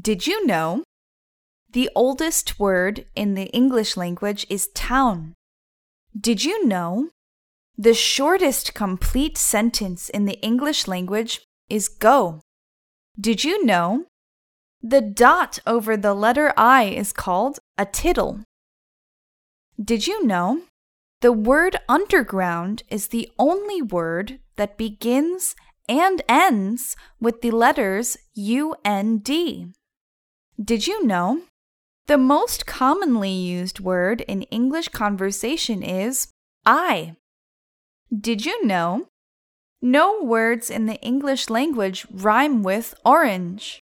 Did you know? The oldest word in the English language is town. Did you know? The shortest complete sentence in the English language is go. Did you know? The dot over the letter I is called a tittle. Did you know? The word underground is the only word that begins and ends with the letters U-N-D. Did you know? The most commonly used word in English conversation is I. Did you know? No words in the English language rhyme with orange.